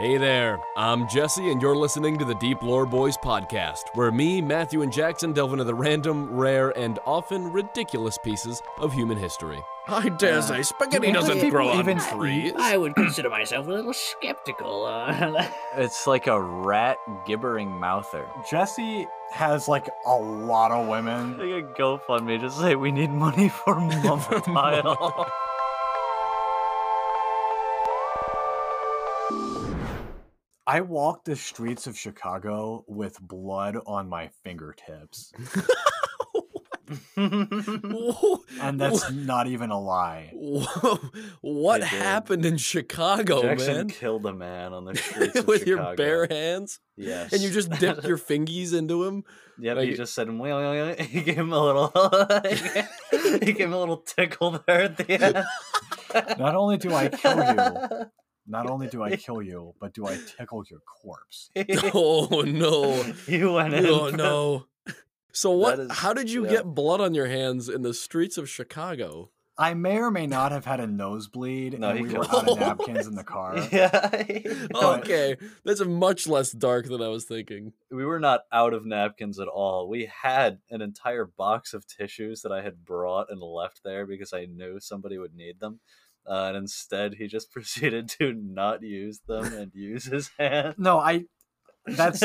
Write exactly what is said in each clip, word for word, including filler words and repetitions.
Hey there, I'm Jesse, and you're listening to the Deep Lore Boys podcast, where me, Matthew, and Jackson delve into the random, rare, and often ridiculous pieces of human history. I dare uh, say spaghetti doesn't grow on even trees. I would consider myself a little skeptical. Uh, it's like a rat gibbering mouther. Jesse has like a lot of women. Like a GoFundMe to say we need money for Mumble. I walked the streets of Chicago with blood on my fingertips. And that's what? Not even a lie. Whoa. What happened in Chicago, Jackson man? Jackson killed a man on the streets of with Chicago. Your bare hands? Yes. And you just dipped your fingies into him? Yep, like, you just said, he gave him a little he gave him a little tickle there at the end. Not only do I kill you, Not only do I kill you, but do I tickle your corpse? Oh no! You went in. Oh no! So what? Is, how did you yeah. get blood on your hands in the streets of Chicago? I may or may not have had a nosebleed, no, and we were out of napkins in the car. Yeah. But, okay, that's much less dark than I was thinking. We were not out of napkins at all. We had an entire box of tissues that I had brought and left there because I knew somebody would need them. Uh, and instead, he just proceeded to not use them and use his hand. No, I... That's...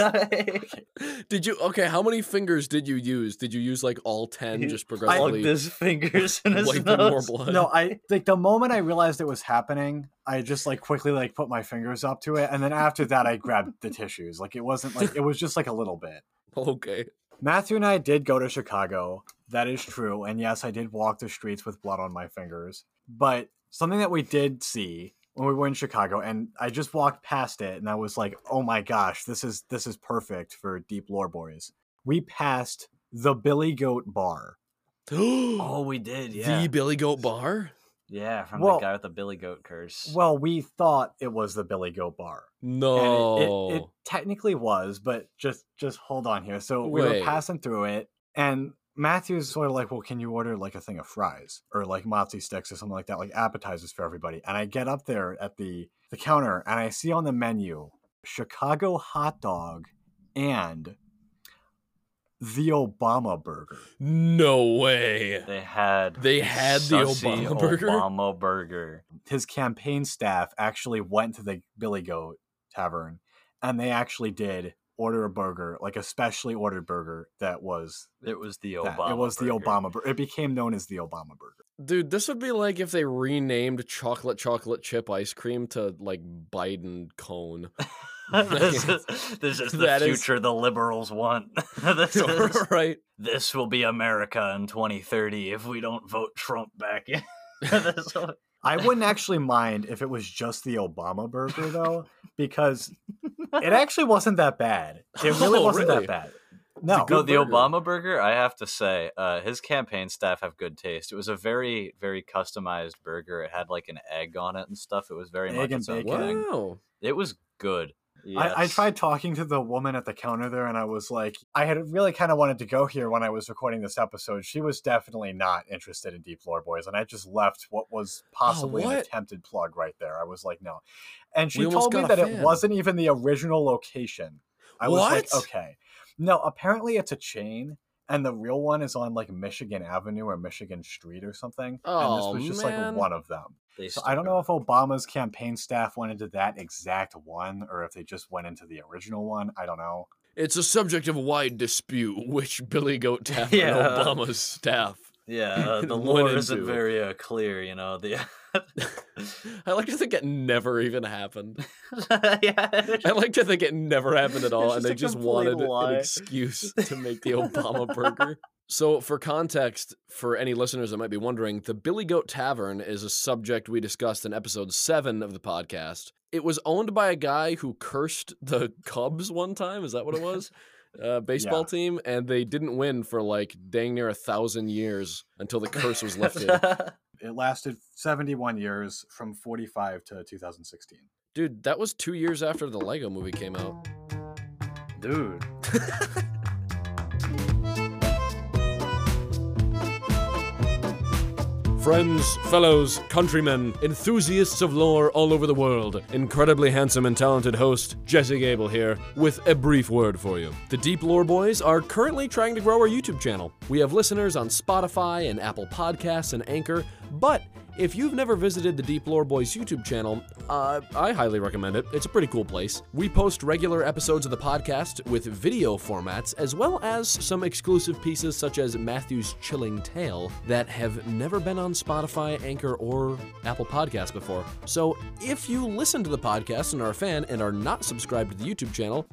Did you... Okay, how many fingers did you use? Did you use, like, all ten just progressively? I his fingers in his nose. More blood? No, I... Like, the moment I realized it was happening, I just, like, quickly, like, put my fingers up to it. And then after that, I grabbed the tissues. Like, it wasn't, like... It was just, like, a little bit. Okay. Matthew and I did go to Chicago. That is true. And yes, I did walk the streets with blood on my fingers. But... Something that we did see when we were in Chicago, and I just walked past it, and I was like, oh my gosh, this is this is perfect for Deep Lore Boys. We passed the Billy Goat Bar. Oh, we did, yeah. The Billy Goat Bar? Yeah, from well, the guy with the Billy Goat curse. Well, we thought it was the Billy Goat Bar. No. It, it, it technically was, but just, just hold on here. So we Wait. were passing through it, and... Matthew's sort of like, well, can you order like a thing of fries or like matzo sticks or something like that, like appetizers for everybody? And I get up there at the, the counter and I see on the menu Chicago hot dog and the Obama burger. No way. They had they had the Obama burger. Obama burger. His campaign staff actually went to the Billy Goat Tavern and they actually did order a burger, like a specially ordered burger that was... It was the Obama that, It was burger. the Obama burger. It became known as the Obama burger. Dude, this would be like if they renamed chocolate chocolate chip ice cream to, like, Biden cone. this, is, this is the that future is... the liberals want. This is, right. This will be America in twenty thirty if we don't vote Trump back in. This will... I wouldn't actually mind if it was just the Obama burger, though, because it actually wasn't that bad. It really oh, wasn't really? that bad. No, no the burger. Obama burger, I have to say, uh, his campaign staff have good taste. It was a very, very customized burger. It had like an egg on it and stuff. It was very egg much its own thing. Wow. It was good. Yes. I, I tried talking to the woman at the counter there, and I was like, I had really kind of wanted to go here when I was recording this episode. She was definitely not interested in Deep Lore Boys, and I just left what was possibly oh, what? an attempted plug right there. I was like, no. And she we told me that fan. it wasn't even the original location. I what? was like, okay. No, apparently it's a chain, and the real one is on, like, Michigan Avenue or Michigan Street or something. Oh, and this was just, man. like, one of them. So I don't know if Obama's campaign staff went into that exact one or if they just went into the original one. I don't know. It's a subject of wide dispute which Billy Goat Tavern yeah. Obama's staff. Yeah, uh, the lore isn't very uh, clear, you know. The I like to think it never even happened. yeah, I like to think it never happened at all, and they just wanted lie. an excuse to make the Obama burger. So for context, for any listeners that might be wondering, the Billy Goat Tavern is a subject we discussed in episode seven of the podcast. It was owned by a guy who cursed the Cubs one time. Is that what it was? uh, baseball yeah. team. And they didn't win for like dang near a thousand years until the curse was lifted. It lasted seventy-one years from forty-five to two thousand sixteen. Dude, that was two years after the Lego movie came out. Dude. friends, fellows, countrymen, enthusiasts of lore all over the world. Incredibly handsome and talented host, Jesse Gable here, with a brief word for you. The Deep Lore Boys are currently trying to grow our YouTube channel. We have listeners on Spotify and Apple Podcasts and Anchor, but if you've never visited the Deep Lore Boys YouTube channel, uh, I highly recommend it. It's a pretty cool place. We post regular episodes of the podcast with video formats, as well as some exclusive pieces such as Matthew's Chilling Tale that have never been on Spotify, Anchor, or Apple Podcasts before. So if you listen to the podcast and are a fan and are not subscribed to the YouTube channel,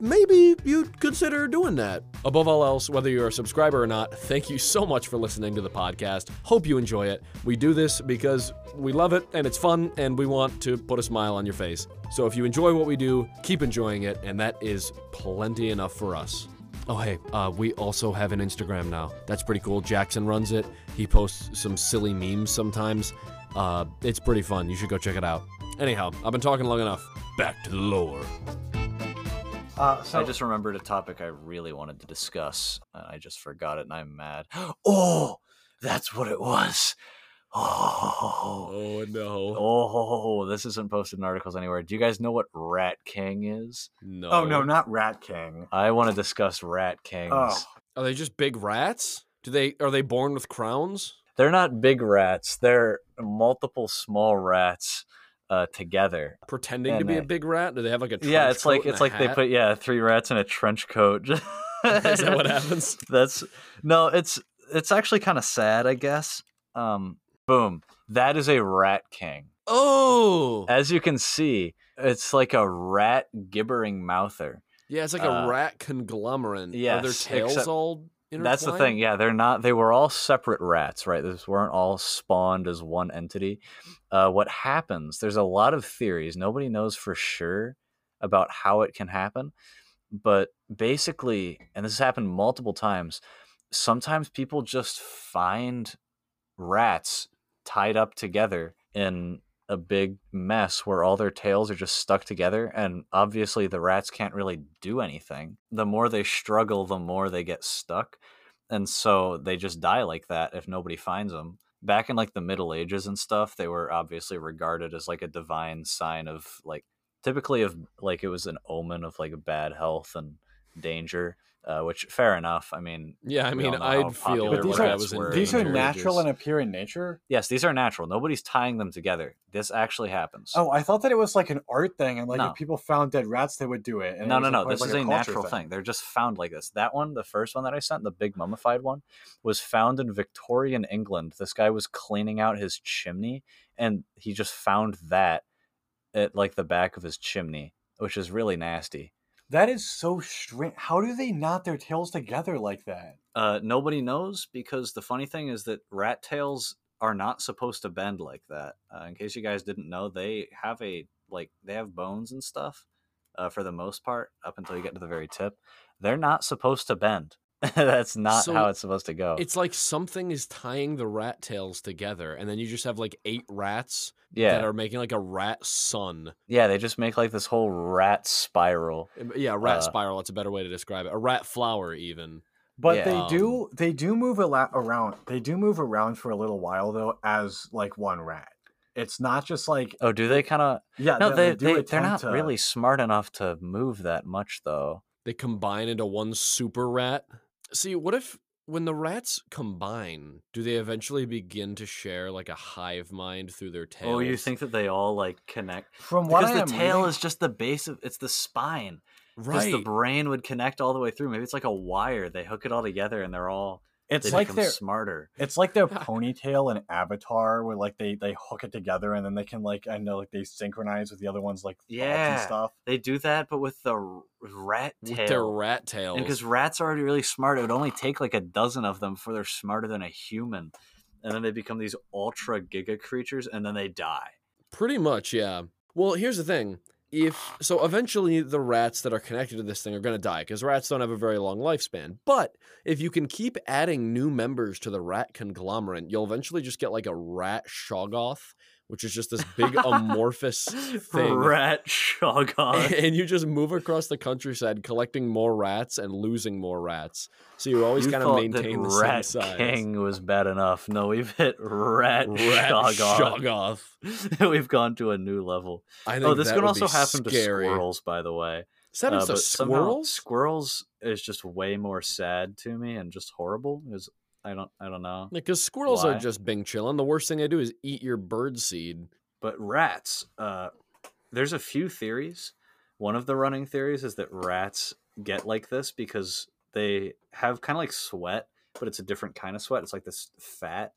maybe you'd consider doing that. Above all else, whether you're a subscriber or not, thank you so much for listening to the podcast. Hope you enjoy it. We do this because we love it and it's fun and we want to put a smile on your face. So if you enjoy what we do, keep enjoying it, and that is plenty enough for us. Oh hey, uh, we also have an Instagram now. That's pretty cool. Jackson runs it. He posts some silly memes sometimes. Uh, it's pretty fun. You should go check it out. Anyhow, I've been talking long enough. Back to the lore. Uh, so I just remembered a topic I really wanted to discuss. I just forgot it and I'm mad. Oh, that's what it was. Oh, oh no. Oh, this isn't posted in articles anywhere. Do you guys know what Rat King is? No. Oh, no, not Rat King. I want to discuss Rat Kings. Oh. Are they just big rats? Do they are they born with crowns? They're not big rats. They're multiple small rats uh, together. Pretending and to be they, a big rat? Do they have like a trench yeah, it's coat like, and it's a like hat? They put yeah, three rats in a trench coat. Is that what happens? That's No, it's it's actually kind of sad, I guess. Um Boom. That is a rat king. Oh! As you can see, it's like a rat gibbering mouther. Yeah, it's like a uh, rat conglomerate. Yes. Are their tails except, all intertwined? That's the thing. Yeah, they're not. They were all separate rats, right? These weren't all spawned as one entity. Uh, what happens, there's a lot of theories. Nobody knows for sure about how it can happen. But basically, and this has happened multiple times, sometimes people just find rats tied up together in a big mess where all their tails are just stuck together, and obviously the rats can't really do anything. The more they struggle, the more they get stuck, and so they just die like that if nobody finds them. Back in like the Middle Ages and stuff, they were obviously regarded as like a divine sign of like typically of like it was an omen of like bad health and danger. Uh, which fair enough. I mean, yeah, I mean, I'd feel but these, are, was in these are natural and appear in nature. Yes, these are natural. Nobody's tying them together. This actually happens. Oh, I thought that it was like an art thing, and like no. if people found dead rats, they would do it. And no, it no, no. This like is a, a natural thing. thing. They're just found like this. That one, the first one that I sent, the big mummified one, was found in Victorian England. This guy was cleaning out his chimney, and he just found that at like the back of his chimney, which is really nasty. That is so strange. How do they knot their tails together like that? Uh, nobody knows, because the funny thing is that rat tails are not supposed to bend like that. Uh, in case you guys didn't know, they have a like they have bones and stuff uh, for the most part up until you get to the very tip. They're not supposed to bend. That's not so how it's supposed to go. It's like something is tying the rat tails together, and then you just have like eight rats yeah. that are making like a rat sun. Yeah, they just make like this whole rat spiral. Yeah, rat uh, spiral. That's a better way to describe it. A rat flower, even. But yeah. they um, do they do move a la- around. They do move around for a little while though, as like one rat. It's not just like oh, do they kind of? Yeah, no, they, they, they, they they're not to... really smart enough to move that much though. They combine into one super rat. See, what if when the rats combine, do they eventually begin to share like a hive mind through their tails? Oh, you think that they all like connect? From what I am, because the tail is just the base of it's the spine. Right. Because the brain would connect all the way through. Maybe it's like a wire. They hook it all together and they're all It's they like they're smarter. It's like their ponytail in Avatar, where like they, they hook it together and then they can like I know like they synchronize with the other ones like yeah and stuff. They do that, but with the rat tail. With their rat tails, because rats are already really smart. It would only take like a dozen of them before they're smarter than a human, and then they become these ultra giga creatures, and then they die. Pretty much, yeah. Well, here's the thing. If so, eventually the rats that are connected to this thing are going to die, because rats don't have a very long lifespan. But if you can keep adding new members to the rat conglomerate, you'll eventually just get like a rat shoggoth, which is just this big amorphous thing. Rat Shoggoth. And you just move across the countryside collecting more rats and losing more rats. So you always kind of maintain the same size. Rat King was bad enough. No, we've hit Rat, rat Shoggoth. Shoggoth. We've gone to a new level. I think oh, this that can also happen scary. to squirrels, by the way. Is that uh, but squirrels? Squirrels is just way more sad to me and just horrible. Is I don't I don't know. Because yeah, squirrels why. are just bing chillin'. The worst thing they do is eat your bird seed. But rats, uh, there's a few theories. One of the running theories is that rats get like this because they have kind of like sweat, but it's a different kind of sweat. It's like this fat.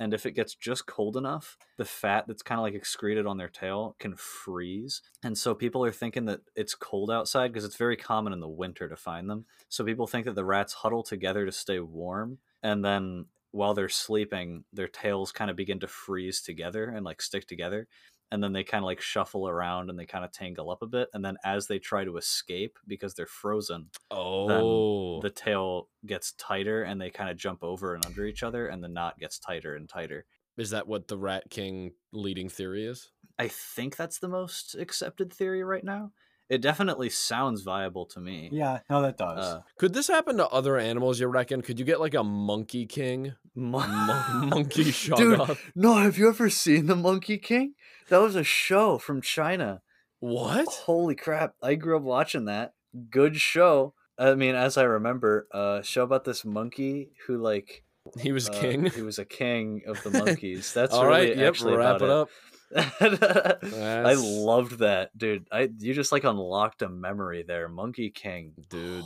And if it gets just cold enough, the fat that's kind of like excreted on their tail can freeze. And so people are thinking that it's cold outside because it's very common in the winter to find them. So people think that the rats huddle together to stay warm. And then while they're sleeping, their tails kind of begin to freeze together and like stick together. And then they kind of like shuffle around and they kind of tangle up a bit. And then as they try to escape because they're frozen, oh, then the tail gets tighter and they kind of jump over and under each other and the knot gets tighter and tighter. Is that what the Rat King leading theory is? I think that's the most accepted theory right now. It definitely sounds viable to me. Yeah, no, that does. Uh, Could this happen to other animals, you reckon? Could you get, like, a Monkey King? Mon Mon monkey Shoggoth? Dude, no, have you ever seen The Monkey King? That was a show from China. What? Holy crap. I grew up watching that. Good show. I mean, as I remember, a uh, show about this monkey who, like... He was uh, king? He was a king of the monkeys. That's All really right, yep, actually wrap about it. Up. I loved that, dude. I you just like unlocked a memory there. Monkey King, dude.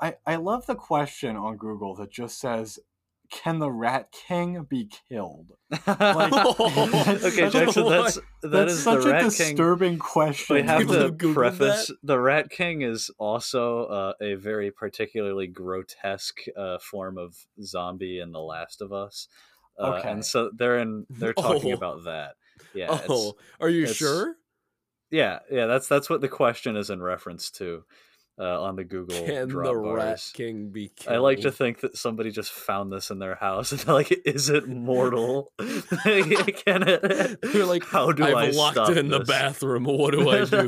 I, I love the question on Google that just says, can the Rat King be killed? Like, okay, Jackson, that's, that that's is such the Rat a disturbing King. question. We have to Google preface, that? The Rat King is also uh, a very particularly grotesque uh, form of zombie in The Last of Us. Uh, okay. And so they're, in, they're talking oh. about that. Yeah. Oh, are you sure? Yeah, yeah. That's that's what the question is in reference to, uh, on the Google. Can the Rat King be killed? I like to think that somebody just found this in their house and they're like, "Is it mortal? Can it?" You're like, "How do I stop this? I've locked it in the bathroom. What do I do?" I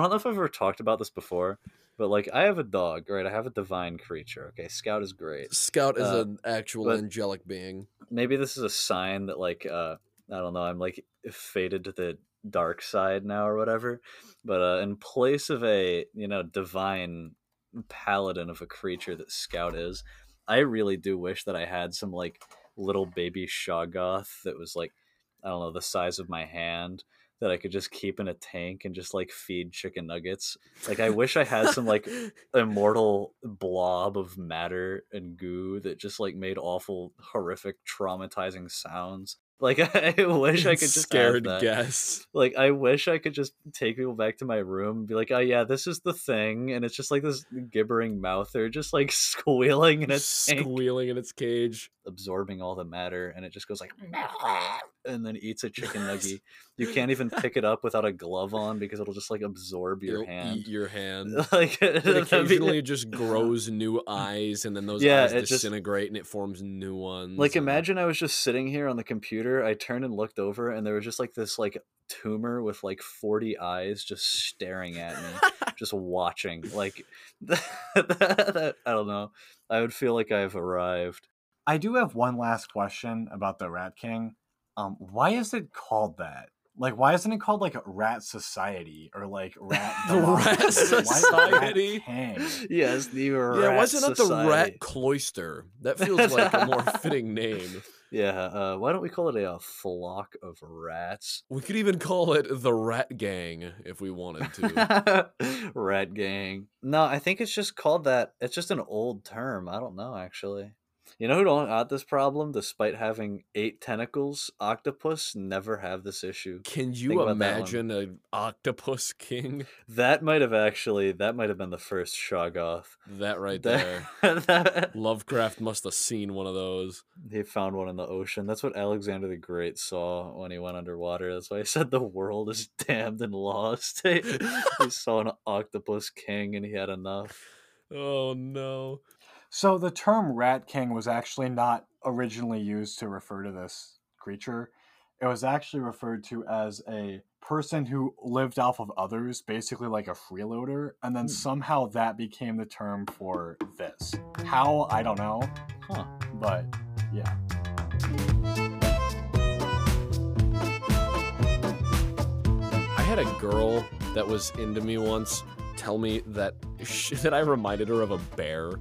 don't know if I've ever talked about this before, but like, I have a dog, right? I have a divine creature. Okay, Scout is great. Scout is uh, an actual angelic being. Maybe this is a sign that like. Uh, I don't know, I'm like faded to the dark side now or whatever, but uh, in place of a, you know, divine paladin of a creature that Scout is, I really do wish that I had some like little baby Shoggoth that was like, I don't know, the size of my hand that I could just keep in a tank and just like feed chicken nuggets. Like I wish I had some like immortal blob of matter and goo that just like made awful, horrific, traumatizing sounds. Like, I wish I could just scared guess. Like, I wish I could just take people back to my room and be like, oh, yeah, this is the thing. And it's just like this gibbering mouther just like squealing in its squealing in its cage, absorbing all the matter. And it just goes like, and then eats a chicken nugget. You can't even pick it up without a glove on because it'll just like absorb your it'll hand. Eat your hand. Like, it occasionally it just grows new eyes, and then those yeah, eyes disintegrate just, and it forms new ones. Like, imagine I was just sitting here on the computer. I turned and looked over, and there was just like this like tumor with like forty eyes just staring at me, just watching. Like, that, that, that, I don't know. I would feel like I've arrived. I do have one last question about the Rat King. Um, why is it called that? Like, why isn't it called like Rat Society or like Rat Rat Society? Rat yes, the Rat yeah. Why is it not the Rat Cloister? That feels like a more fitting name. Yeah, uh, why don't we call it a, a flock of rats? We could even call it the Rat Gang if we wanted to. Rat Gang. No, I think it's just called that. It's just an old term. I don't know, actually. You know who don't have this problem, despite having eight tentacles? Octopus never have this issue. Can you imagine an octopus king? That might have actually, that might have been the first Shoggoth. That right there. that... Lovecraft must have seen one of those. He found one in the ocean. That's what Alexander the Great saw when he went underwater. That's why he said the world is damned and lost. he saw an octopus king and he had enough. Oh, no. So the term Rat King was actually not originally used to refer to this creature. It was actually referred to as a person who lived off of others, basically like a freeloader, and then hmm. somehow that became the term for this. How? I don't know. Huh. But, yeah. I had a girl that was into me once tell me that she, that I reminded her of a bear.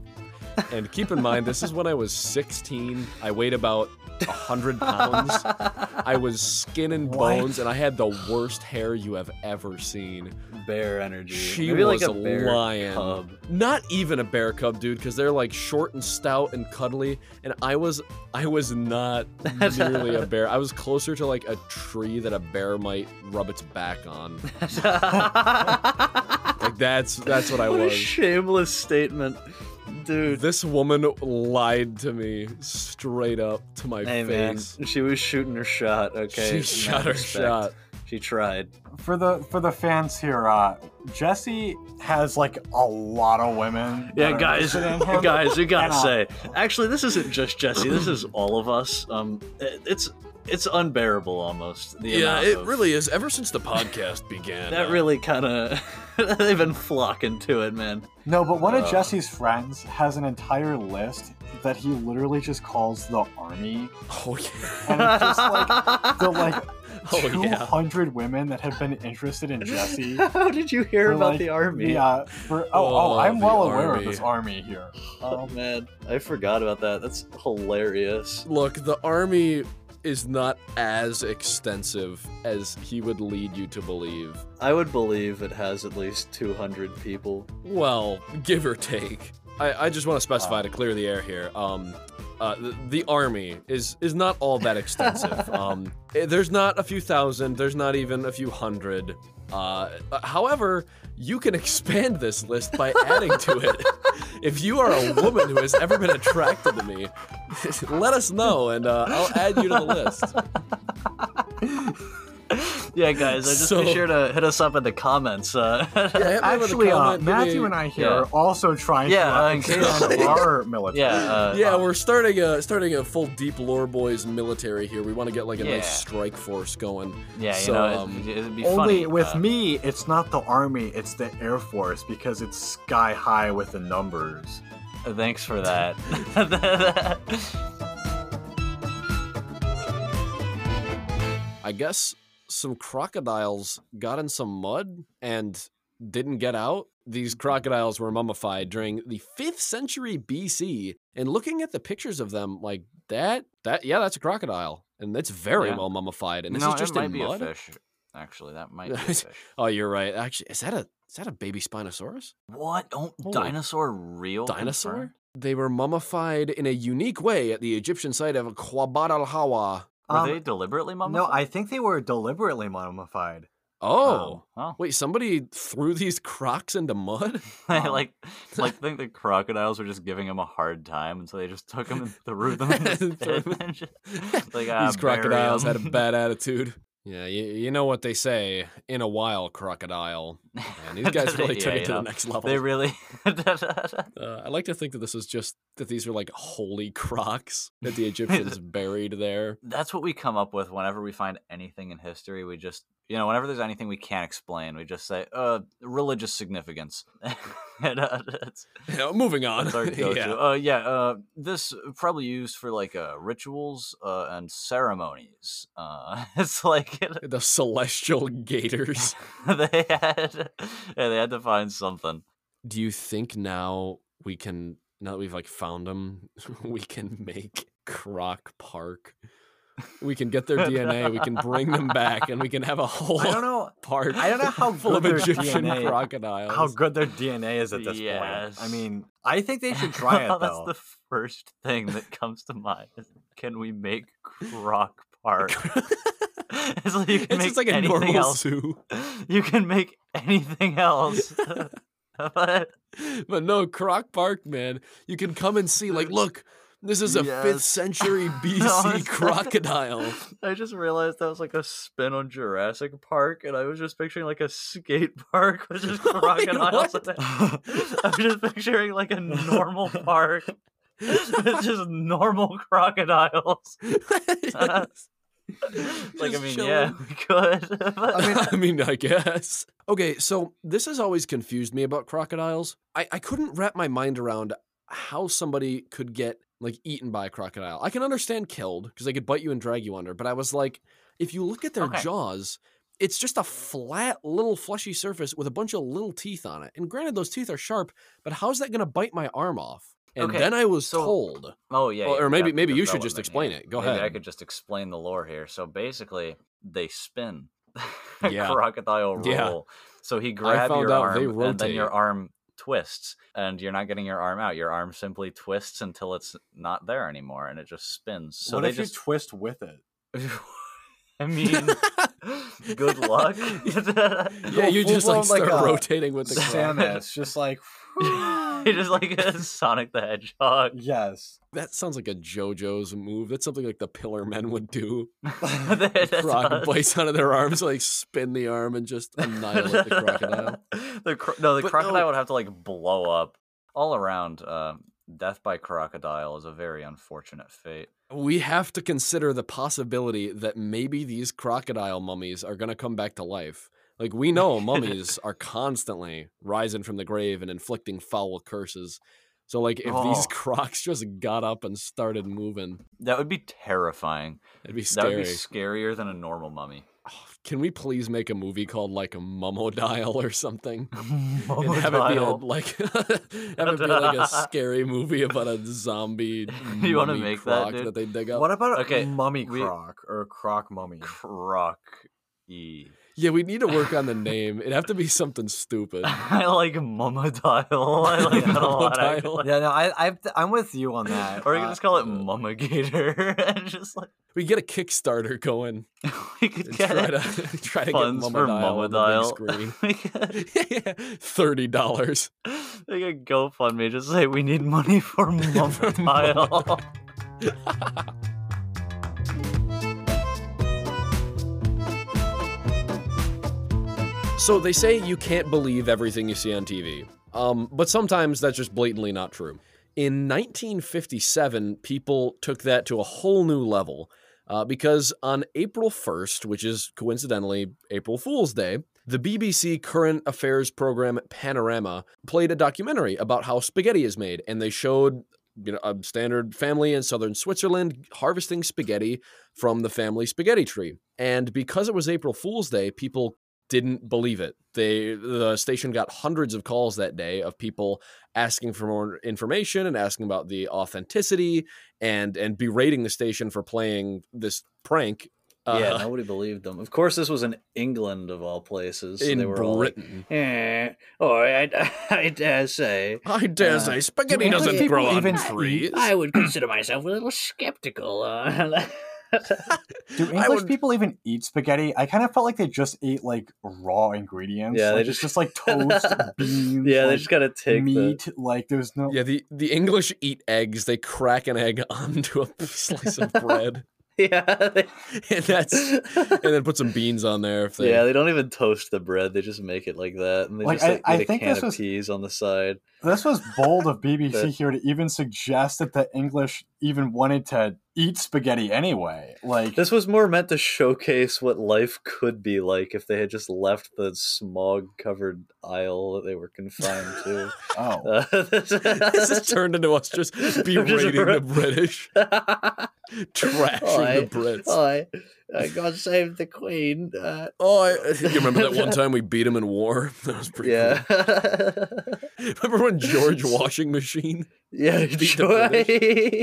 And keep in mind, this is when I was sixteen. I weighed about one hundred pounds. I was skin and bones, what? And I had the worst hair you have ever seen. Bear energy. She Maybe was like a, a bear lion. Cub. Not even a bear cub, dude, because they're like short and stout and cuddly. And I was, I was not nearly a bear. I was closer to like a tree that a bear might rub its back on. Like that's that's what I what was. A shameless statement. Dude, this woman lied to me straight up to my hey, face. Man. She was shooting her shot. Okay, she shot her respect. shot. She tried. For the for the fans here, uh, Jesse has like a lot of women. Yeah, guys, guys, you gotta say. Actually, this isn't just Jesse. This is all of us. Um, it, it's it's unbearable almost. The yeah, it of... really is. Ever since the podcast began, that uh... really kind of. They've been flocking to it, man. No, but one uh, of Jesse's friends has an entire list that he literally just calls the army. Oh, yeah. And it's just like the like oh, two hundred yeah. women that have been interested in Jesse. How did you hear for, about like, the army? Yeah. For, oh, oh, oh, I'm well aware army. of this army here. Oh, man. I forgot about that. That's hilarious. Look, the army is not as extensive as he would lead you to believe. I would believe it has at least two hundred people. Well, give or take. I, I just want to specify uh, to clear the air here. Um, uh, the, the army is, is not all that extensive. um, there's not a few thousand. There's not even a few hundred. Uh, however, you can expand this list by adding to it. If you are a woman who has ever been attracted to me, let us know, and uh, I'll add you to the list. Yeah, guys, I just so, be sure to hit us up in the comments. Uh, yeah, actually, the comment, uh, Matthew and I here yeah. are also trying yeah, to uh, expand our military. Yeah, uh, yeah um, we're starting a starting a full Deep Lore Boys military here. We want to get like a yeah. nice strike force going. Yeah, so, you know, um, it'd, it'd be funny. Only with uh, me, it's not the army; it's the Air Force because it's sky high with the numbers. Thanks for that. I guess some crocodiles got in some mud and didn't get out. These crocodiles were mummified during the fifth century B C. And looking at the pictures of them, like that, that yeah, that's a crocodile. And that's very yeah. well mummified. And this no, is just it might in be mud. A fish. Actually, that might be a fish. Oh, you're right. Actually, is that a is that a baby Spinosaurus? What? Oh, Holy. Dinosaur real? Dinosaur? Concern? They were mummified in a unique way at the Egyptian site of Quabbad al-Hawa. Were um, they deliberately mummified? No, I think they were deliberately mummified. Oh. Um, oh. Wait, somebody threw these crocs into mud? I like, like think the crocodiles were just giving them a hard time, and so they just took them and threw them in the pit. Like, ah, these crocodiles had a bad attitude. Yeah, you, you know what they say, in a while, crocodile. Man, these guys really yeah, took it yeah. to the next level. They really... uh, I like to think that this is just, that these are like holy crocs that the Egyptians buried there. That's what we come up with whenever we find anything in history. We just, you know, whenever there's anything we can't explain, we just say, uh, religious significance. and, uh, that's, you know, moving on. That's our go-to. Yeah, uh, yeah uh, this probably used for like uh, rituals uh, and ceremonies. Uh, it's like... The celestial gators. they had, yeah, they had to find something. Do you think now we can, now that we've like found them, we can make Croc Park? We can get their D N A. We can bring them back, and we can have a whole I don't know, park. I don't know how full good of Egyptian D N A, crocodiles. How good their D N A is at this yes. point. I mean, I think they should try well, it. Though. That's the first thing that comes to mind. Can we make Croc Park? It's like you can it's make just like a normal else. zoo. You can make anything else. but, but no, Croc Park, man. You can come and see, like, look, this is a yes. fifth century B C no, crocodile. I just realized that was like a spin on Jurassic Park, and I was just picturing like a skate park with just crocodiles in it. I was just picturing like a normal park. It's just normal crocodiles. Uh, Like, I mean, chilling. Yeah, we could. But... I mean, I mean, I guess. Okay, so this has always confused me about crocodiles. I, I couldn't wrap my mind around how somebody could get, like, eaten by a crocodile. I can understand killed, because they could bite you and drag you under, but I was like, if you look at their okay. jaws, it's just a flat, little, fleshy surface with a bunch of little teeth on it. And granted, those teeth are sharp, but how's that going to bite my arm off? And okay. then I was so, told. Oh, yeah. Well, yeah or maybe yeah, maybe you should just explain it. Go maybe ahead. I could just explain the lore here. So basically, they spin. yeah. Crocodile roll. Yeah. So he grabbed your arm, and then your arm twists, and you're not getting your arm out. Your arm simply twists until it's not there anymore, and it just spins. So what they if just... you twist with it? I mean, good luck. yeah, you just like start like rotating with the Samus, just like... It is like a Sonic the Hedgehog. Yes. That sounds like a JoJo's move. That's something like the Pillar Men would do. Rock bites out of their arms, like spin the arm and just annihilate the crocodile. The cro- no, the but crocodile no. would have to like blow up. All around, uh, death by crocodile is a very unfortunate fate. We have to consider the possibility that maybe these crocodile mummies are going to come back to life. Like, we know mummies are constantly rising from the grave and inflicting foul curses. So, like, if oh. these crocs just got up and started moving... That would be terrifying. It'd be scary. That would be scarier than a normal mummy. Oh, can we please make a movie called, like, Mummodial or something? Mummodial. And have it be, a, like, have it be like a scary movie about a zombie Do you want to make croc that, dude? That they dig up. What about a okay, mummy croc we... or a croc mummy? Croc-y. Yeah, we need to work on the name. It'd have to be something stupid. I like Mummodial. I like that a lot. Actually. Yeah, no, I, I, I'm with you on that. Or you can just call it Mummagator. And just like we get a Kickstarter going. We could get try to try to get Mummodial on the big screen. yeah, thirty dollars. Like a GoFundMe. Just say we need money for Mummodial. So they say you can't believe everything you see on T V, um, but sometimes that's just blatantly not true. In nineteen fifty-seven, people took that to a whole new level uh, because on April first, which is coincidentally April Fool's Day, the B B C current affairs program Panorama played a documentary about how spaghetti is made, and they showed you know, a standard family in southern Switzerland harvesting spaghetti from the family spaghetti tree. And because it was April Fool's Day, people didn't believe it. They, the station got hundreds of calls that day of people asking for more information and asking about the authenticity and, and berating the station for playing this prank. Yeah, uh, nobody believed them. Of course, this was in England, of all places. In they were Britain. All like, eh, oh, I, I dare say. I dare uh, say. Spaghetti doesn't grow on trees. I would consider myself a little skeptical. Uh, Do English would... people even eat spaghetti? I kind of felt like they just ate like raw ingredients. Yeah, like, they just just like toast, beans. Yeah, like, they just gotta take meat. The... Like there's no. Yeah, the, the English eat eggs. They crack an egg onto a slice of bread. Yeah, they... and that's and then put some beans on there. If they... Yeah, they don't even toast the bread; they just make it like that, and they like, just like, I, I think a can this of was... peas on the side. This was bold of B B C but... here to even suggest that the English even wanted to eat spaghetti anyway. Like this was more meant to showcase what life could be like if they had just left the smog-covered aisle that they were confined to. Oh, uh, this... this has turned into us just berating just... the British. Trashing oh, the Brits. Oh, I, uh, God save the Queen. Uh, oh, I, you remember that one time we beat him in war? That was pretty yeah. cool. Remember when George Washing Machine? Yeah, beat the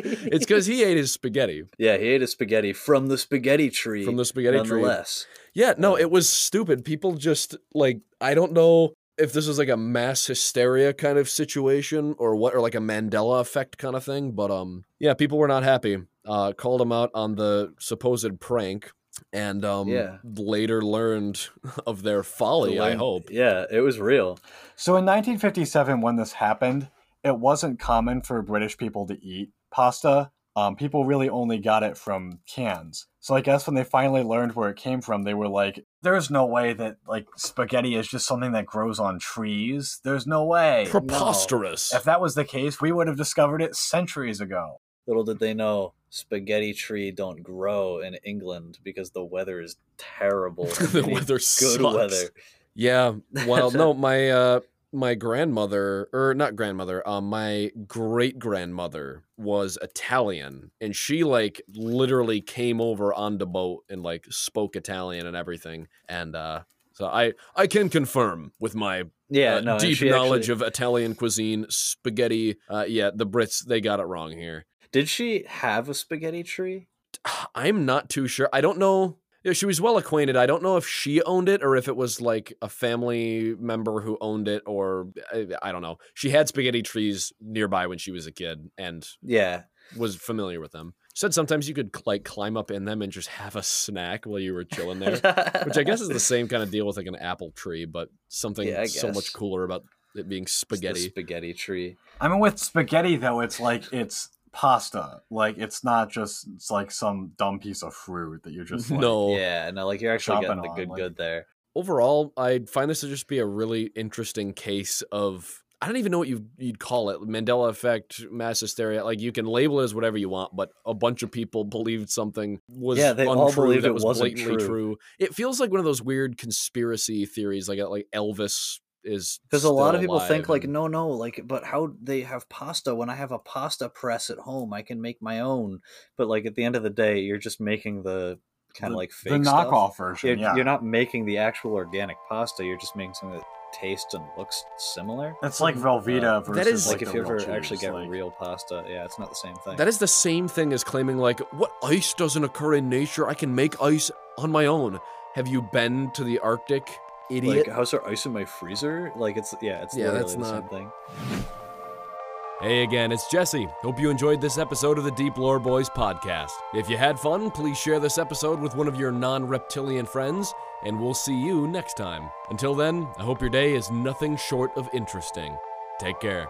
British? It's because he ate his spaghetti. Yeah, he ate his spaghetti from the spaghetti tree. From the spaghetti nonetheless. tree. Nonetheless. Yeah, no, it was stupid. People just, like, I don't know if this was like a mass hysteria kind of situation or what, or like a Mandela effect kind of thing. But um, yeah, people were not happy. Uh, called him out on the supposed prank and um, yeah. later learned of their folly, the I hope. Yeah, it was real. So in nineteen fifty-seven, when this happened, it wasn't common for British people to eat pasta. Um, people really only got it from cans. So I guess when they finally learned where it came from, they were like, there's no way that like spaghetti is just something that grows on trees. There's no way. Preposterous. No. If that was the case, we would have discovered it centuries ago. Little did they know, spaghetti tree don't grow in England because the weather is terrible. The weather sucks. Good weather. Yeah. Well, no, my uh, my grandmother, or not grandmother, um, my great grandmother was Italian, and she like literally came over on the boat and like spoke Italian and everything, and uh, so I I can confirm with my. Yeah, uh, no, deep knowledge actually... of Italian cuisine, spaghetti. Uh, yeah, the Brits, they got it wrong here. Did she have a spaghetti tree? I'm not too sure. I don't know. She was well acquainted. I don't know if she owned it or if it was like a family member who owned it, or I, I don't know. She had spaghetti trees nearby when she was a kid and yeah, was familiar with them. Said sometimes you could like climb up in them and just have a snack while you were chilling there, which I guess is the same kind of deal with like an apple tree, but something yeah, so much cooler about it being spaghetti. Spaghetti tree. I mean, with spaghetti though, it's like it's pasta. Like it's not just it's like some dumb piece of fruit that you're just like, no. Yeah, no, like you're actually getting the good on, good like... there. Overall, I find this to just be a really interesting case of. I don't even know what you, you'd call it. Mandela effect, mass hysteria. Like you can label it as whatever you want, but a bunch of people believed something was yeah, they untrue, all believed that it was wasn't blatantly true. true. It feels like one of those weird conspiracy theories, like like Elvis is because a lot of people think and... like, no, no, like, but how they have pasta when I have a pasta press at home, I can make my own. But like at the end of the day, you're just making the kind of like fake the knockoff stuff. version. You're, yeah. you're not making the actual organic pasta. You're just making something that. Taste and looks similar. That's like Velveeta uh, versus that is, like, like if you ever cheese, actually get like... real pasta. Yeah, it's not the same thing. That is the same thing as claiming like, what ice doesn't occur in nature? I can make ice on my own. Have you been to the Arctic, idiot? Like, how's there ice in my freezer? Like it's yeah, it's yeah, literally that's the not... same thing. Hey again, it's Jesse. Hope you enjoyed this episode of the Deep Lore Boys podcast. If you had fun, please share this episode with one of your non-reptilian friends, and we'll see you next time. Until then, I hope your day is nothing short of interesting. Take care.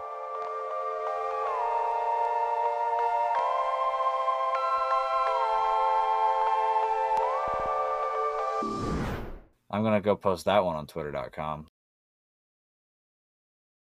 I'm going to go post that one on twitter dot com.